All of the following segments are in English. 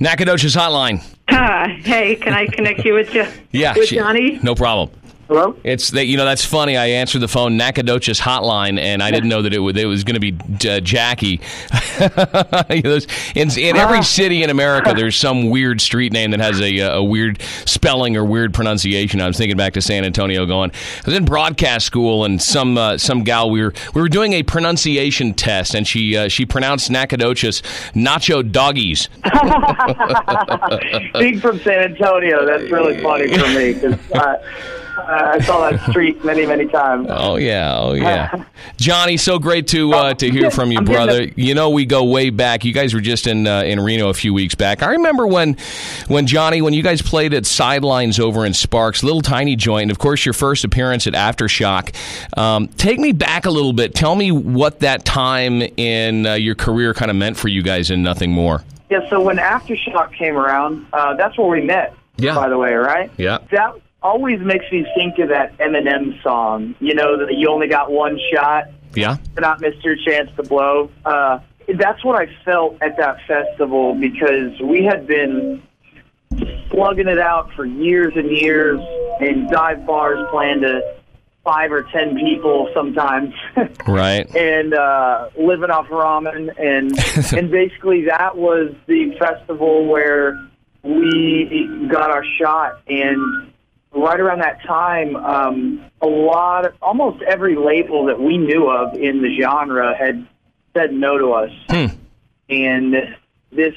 Nacogdoches Hotline. Hey, can I connect you with Johnny? No problem. Hello? It's that, you know, that's funny. I answered the phone, Nacogdoches Hotline, and I didn't know that it was going to be Jackie. in every city in America, there's some weird street name that has a weird spelling or weird pronunciation. I was thinking back to San Antonio going, I was in broadcast school, and some gal, we were doing a pronunciation test, and she pronounced Nacogdoches Nacho Doggies. Being from San Antonio, that's really funny for me, because... I saw that street many, many times. Oh, yeah. Johnny, so great to hear from you, brother. You know, we go way back. You guys were just in Reno a few weeks back. I remember when Johnny, when you guys played at Sidelines over in Sparks, little tiny joint, and, of course, your first appearance at Aftershock. Take me back a little bit. Tell me what that time in your career kind of meant for you guys in Nothing More. Yeah, so when Aftershock came around, that's where we met, by the way, right? Yeah. That always makes me think of that Eminem song, you know, that you only got one shot. Yeah. To not miss your chance to blow. That's what I felt at that festival, because we had been slugging it out for years and years, and dive bars playing to 5 or 10 people sometimes. Right. And living off ramen. And basically that was the festival where we got our shot, and... right around that time, almost every label that we knew of in the genre had said no to us. And this,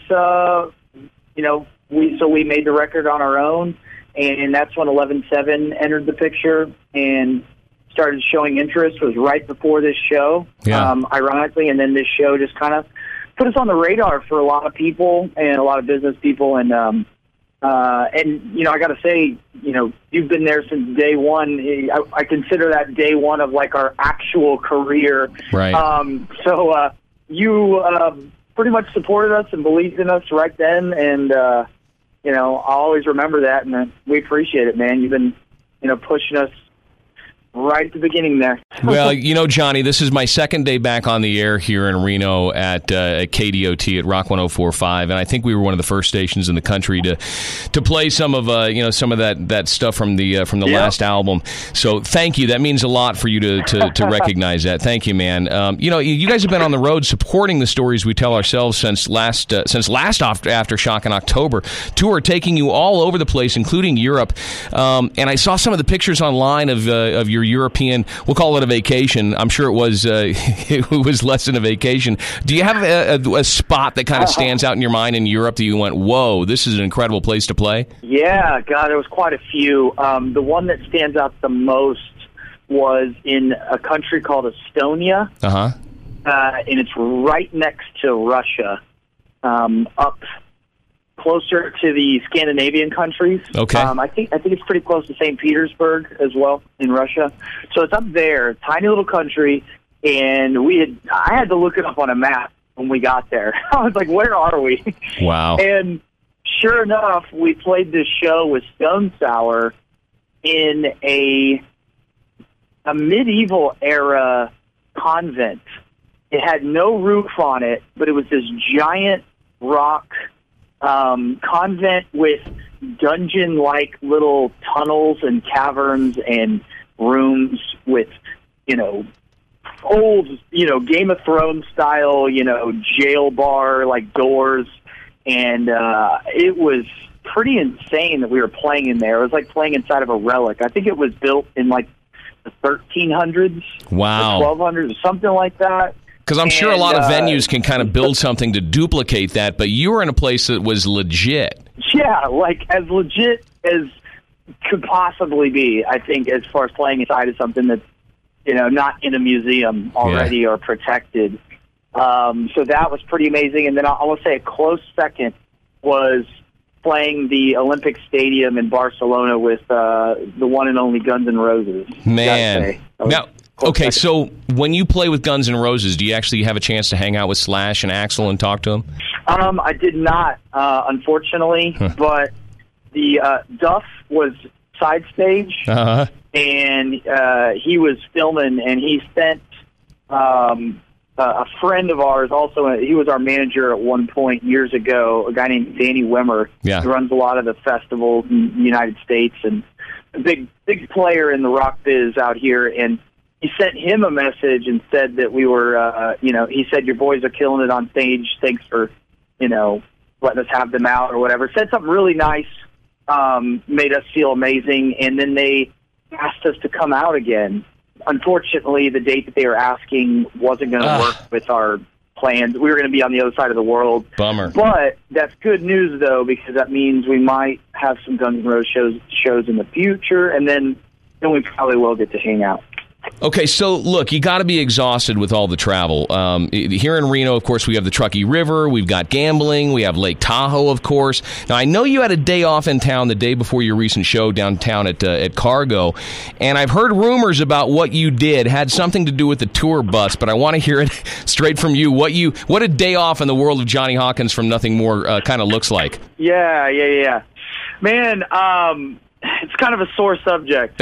we made the record on our own, and that's when 11-7 entered the picture and started showing interest. It was right before this show, ironically, and then this show just kind of put us on the radar for a lot of people and a lot of business people, and you know, I got to say, you know, you've been there since day one. I consider that day one of like our actual career. Right. So you pretty much supported us and believed in us right then, and you know, I always remember that, and we appreciate it, man. You've been, you know, pushing us right at the beginning there. Well, you know, Johnny, this is my second day back on the air here in Reno at KDOT at Rock 104.5, and I think we were one of the first stations in the country to play some of some of that stuff from the last album. So thank you. That means a lot for you to recognize that. Thank you, man. You know, you guys have been on the road supporting the stories we tell ourselves since last Aftershock in October. Tour taking you all over the place, including Europe. And I saw some of the pictures online of your European, we'll call it a vacation. I'm sure it was less than a vacation. Do you have a spot that kind of stands out in your mind in Europe that you went, whoa, this is an incredible place to play? Yeah, God, there was quite a few. The one that stands out the most was in a country called Estonia, and it's right next to Russia, up closer to the Scandinavian countries. Okay. I think it's pretty close to St. Petersburg as well in Russia. So it's up there, tiny little country, and I had to look it up on a map when we got there. I was like, where are we? Wow. And sure enough, we played this show with Stone Sour in a medieval era convent. It had no roof on it, but it was this giant rock convent with dungeon-like little tunnels and caverns and rooms with, you know, old, you know, Game of Thrones style, you know, jail bar like doors, and it was pretty insane that we were playing in there. It was like playing inside of a relic. I think it was built in like the 1300s, wow, or 1200s, or something like that. Because I'm sure a lot of venues can kind of build something to duplicate that, but you were in a place that was legit. Yeah, like as legit as could possibly be, I think, as far as playing inside of something that's, you know, not in a museum already or protected. So that was pretty amazing. And then I will say a close second was playing the Olympic Stadium in Barcelona with the one and only Guns N' Roses. Man. No. Okay, so when you play with Guns N' Roses, do you actually have a chance to hang out with Slash and Axl and talk to them? I did not, unfortunately, but the Duff was side stage, and he was filming, and he sent a friend of ours, also, he was our manager at one point years ago, a guy named Danny Wimmer. Yeah. He runs a lot of the festivals in the United States and a big player in the rock biz out here. And he sent him a message and said that we were, he said, your boys are killing it on stage. Thanks for, letting us have them out or whatever. Said something really nice, made us feel amazing. And then they asked us to come out again. Unfortunately, the date that they were asking wasn't going to work with our plans. We were going to be on the other side of the world. Bummer. But that's good news, though, because that means we might have some Guns N' Roses shows in the future, and then we probably will get to hang out. Okay, so look, you got to be exhausted with all the travel. Here in Reno, of course, we have the Truckee River, we've got gambling, we have Lake Tahoe, of course. Now, I know you had a day off in town the day before your recent show downtown at Cargo, and I've heard rumors about what you did had something to do with the tour bus, but I want to hear it straight from you. What a day off in the world of Johnny Hawkins from Nothing More kind of looks like. Yeah. Man, it's kind of a sore subject.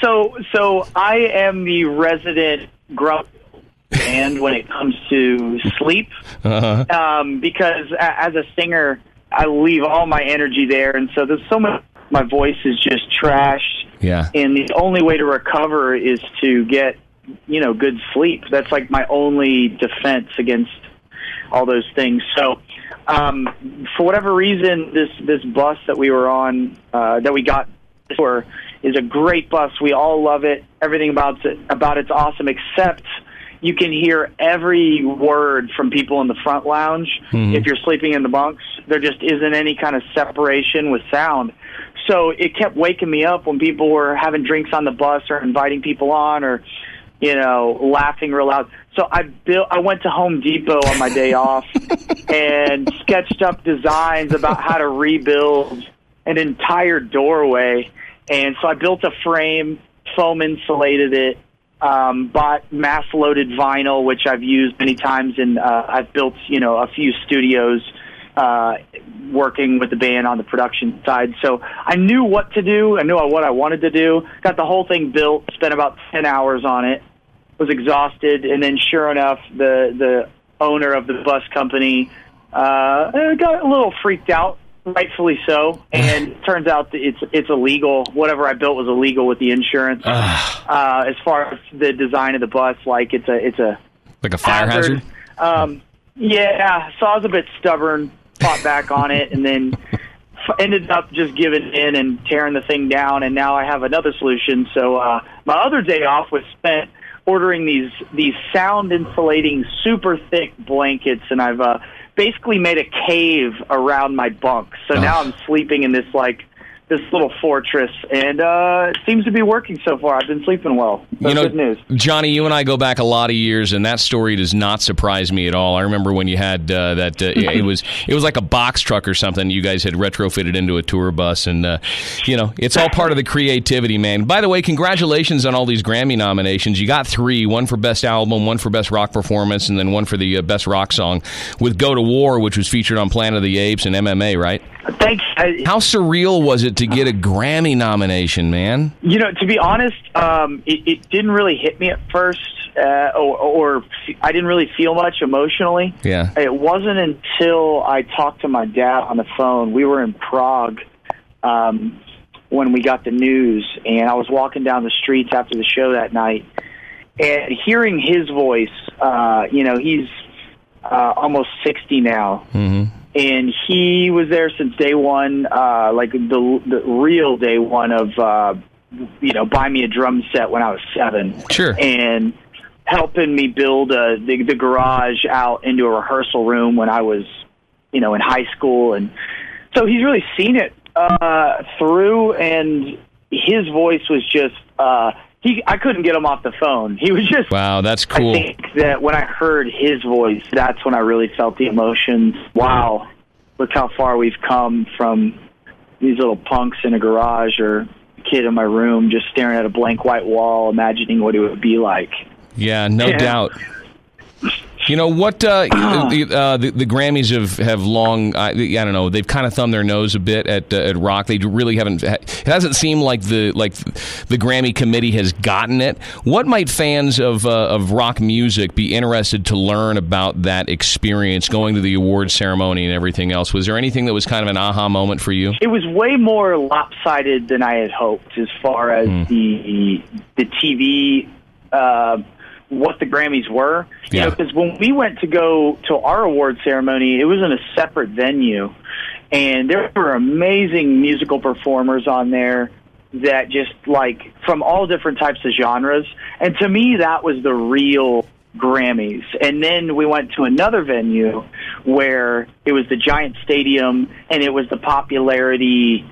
So I am the resident grump band when it comes to sleep, because as a singer, I leave all my energy there, and so there's so much. My voice is just trashed. Yeah. And the only way to recover is to get good sleep. That's like my only defense against all those things. So. For whatever reason, this bus that we were on, that we got for, is a great bus. We all love it. Everything about it's awesome, except you can hear every word from people in the front lounge. Mm-hmm. If you're sleeping in the bunks, there just isn't any kind of separation with sound. So it kept waking me up when people were having drinks on the bus or inviting people on or, laughing real loud. So I went to Home Depot on my day off and sketched up designs about how to rebuild an entire doorway. And so I built a frame, foam insulated it, bought mass-loaded vinyl, which I've used many times, and I've built, a few studios working with the band on the production side. So I knew what to do. I knew what I wanted to do. Got the whole thing built, spent about 10 hours on it. Was exhausted, and then sure enough, the owner of the bus company got a little freaked out, rightfully so, and turns out that it's illegal. Whatever I built was illegal with the insurance. As far as the design of the bus, like it's a like a fire hazard. So I was a bit stubborn, fought back on it, and then ended up just giving in and tearing the thing down, and now I have another solution. So my other day off was spent ordering these sound insulating super thick blankets, and I've basically made a cave around my bunk. So now I'm sleeping in this little fortress, and it seems to be working so far. I've been sleeping well. That's good news. Johnny, you and I go back a lot of years, and that story does not surprise me at all. I remember when you had that it was like a box truck or something you guys had retrofitted into a tour bus, and it's all part of the creativity, man. By the way, congratulations on all these Grammy nominations. You got 3, one for Best Album, one for Best Rock Performance, and then one for the Best Rock Song with Go to War, which was featured on Planet of the Apes and MMA, right? Thanks. How surreal was it to get a Grammy nomination, man? To be honest, it didn't really hit me at first, or I didn't really feel much emotionally. Yeah. It wasn't until I talked to my dad on the phone. We were in Prague when we got the news, and I was walking down the streets after the show that night, and hearing his voice, he's almost 60 now. Mm-hmm. And he was there since day one, like the real day one of, buy me a drum set when I was 7. Sure. And helping me build the garage out into a rehearsal room when I was, in high school. And so he's really seen it through, and his voice was just I couldn't get him off the phone. He was just... Wow, that's cool. I think that when I heard his voice, that's when I really felt the emotions. Wow, look how far we've come from these little punks in a garage or a kid in my room just staring at a blank white wall, imagining what it would be like. Yeah, no doubt. You know what? The Grammys have long, I don't know, they've kind of thumbed their nose a bit at rock. They really haven't. It hasn't seemed like the Grammy committee has gotten it. What might fans of rock music be interested to learn about that experience, going to the awards ceremony and everything else? Was there anything that was kind of an aha moment for you? It was way more lopsided than I had hoped, as far as the TV. What the Grammys were, you know, because when we went to go to our award ceremony, it was in a separate venue, and there were amazing musical performers on there that just, like, from all different types of genres, and to me, that was the real Grammys. And then we went to another venue where it was the giant stadium, and it was the popularity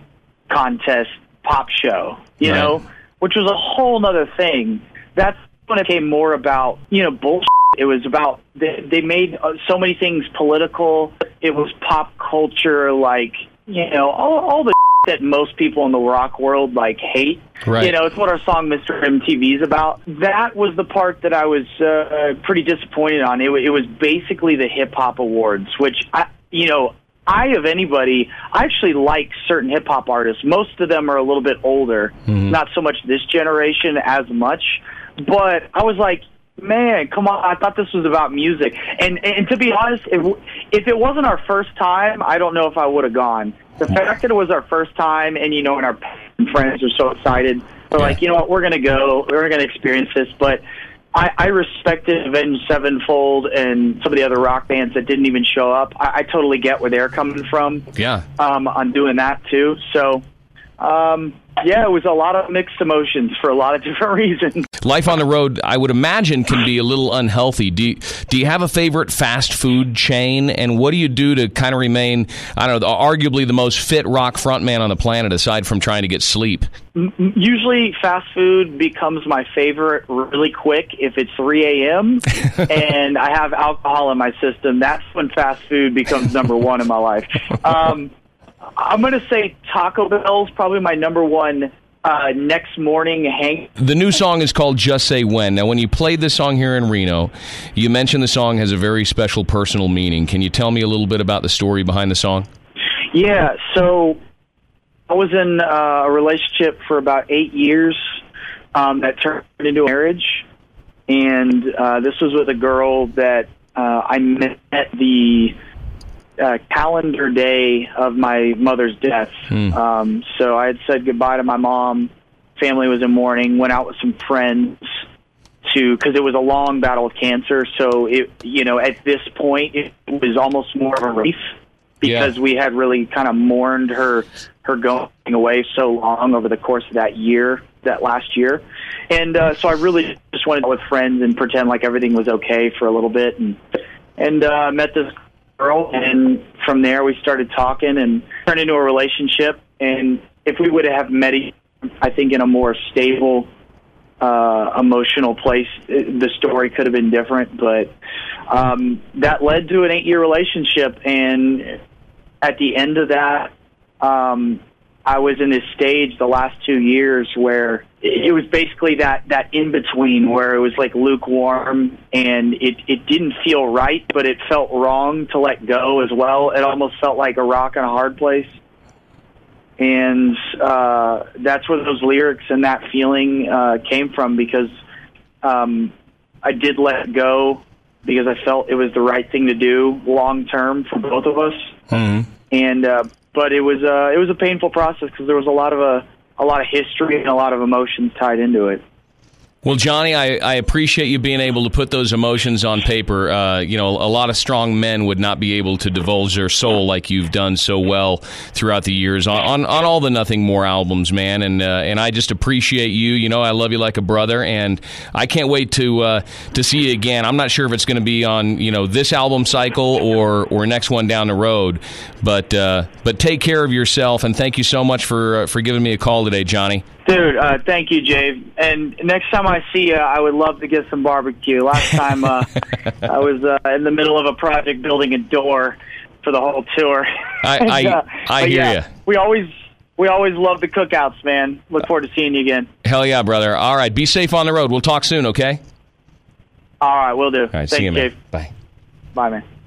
contest pop show, you know, which was a whole nother thing. That's when it came more about, you know, bullshit. It was about they made so many things political. It was pop culture, like, you know, all the that most people in the rock world, like, hate. Right. You know, it's what our song Mr. MTV is about. That was the part that I was pretty disappointed on. It was basically the hip-hop awards, which, of anybody, I actually like certain hip-hop artists. Most of them are a little bit older, not so much this generation as much. But I was like, man, come on, I thought this was about music. And to be honest, if it wasn't our first time, I don't know if I would have gone. The fact that it was our first time and, you know, and our friends are so excited. We're like, you know what, we're going to go. We're going to experience this. But I respected Avenged Sevenfold and some of the other rock bands that didn't even show up. I totally get where they're coming from on doing that, too. So, yeah, it was a lot of mixed emotions for a lot of different reasons. Life on the road, I would imagine, can be a little unhealthy. Do you have a favorite fast food chain? And what do you do to kind of remain, I don't know, arguably the most fit rock frontman on the planet, aside from trying to get sleep? Usually fast food becomes my favorite really quick if it's 3 a.m. and I have alcohol in my system. That's when fast food becomes number one in my life. I'm going to say Taco Bell's probably my number one next morning hang. The new song is called Just Say When. Now, when you played this song here in Reno, you mentioned the song has a very special personal meaning. Can you tell me a little bit about the story behind the song? Yeah, so I was in a relationship for about 8 years that turned into a marriage. And this was with a girl that I met at the calendar day of my mother's death. So I had said goodbye to my mom. Family was in mourning. Went out with some friends because it was a long battle with cancer. So it, you know, at this point, it was almost more of a relief because we had really kind of mourned her going away so long over the course of that last year. And so I really just wanted to go with friends and pretend like everything was okay for a little bit, and met this girl, and from there we started talking and turned into a relationship. And if we would have met, I think, in a more stable emotional place, the story could have been different. But that led to an 8-year relationship, and at the end of that, I was in this stage the last 2 years where it was basically that in-between where it was like lukewarm, and it didn't feel right, but it felt wrong to let go as well. It almost felt like a rock and a hard place. And that's where those lyrics and that feeling came from, because I did let go because I felt it was the right thing to do long-term for both of us. And but it was a painful process because there was a lot of history and a lot of emotions tied into it. Well, Johnny, I appreciate you being able to put those emotions on paper. You know, a lot of strong men would not be able to divulge their soul like you've done so well throughout the years on all the Nothing More albums, man. And I just appreciate you. You know, I love you like a brother, and I can't wait to see you again. I'm not sure if it's going to be on, you know, this album cycle or next one down the road. But take care of yourself, and thank you so much for giving me a call today, Johnny. Dude, thank you, Jay. And next time I see you, I would love to get some barbecue. Last time I was in the middle of a project building a door for the whole tour. I hear you. We always love the cookouts, man. Look forward to seeing you again. Hell yeah, brother. All right, be safe on the road. We'll talk soon, okay? All right, will do. All right, thank you, Jay. Bye. Bye, man.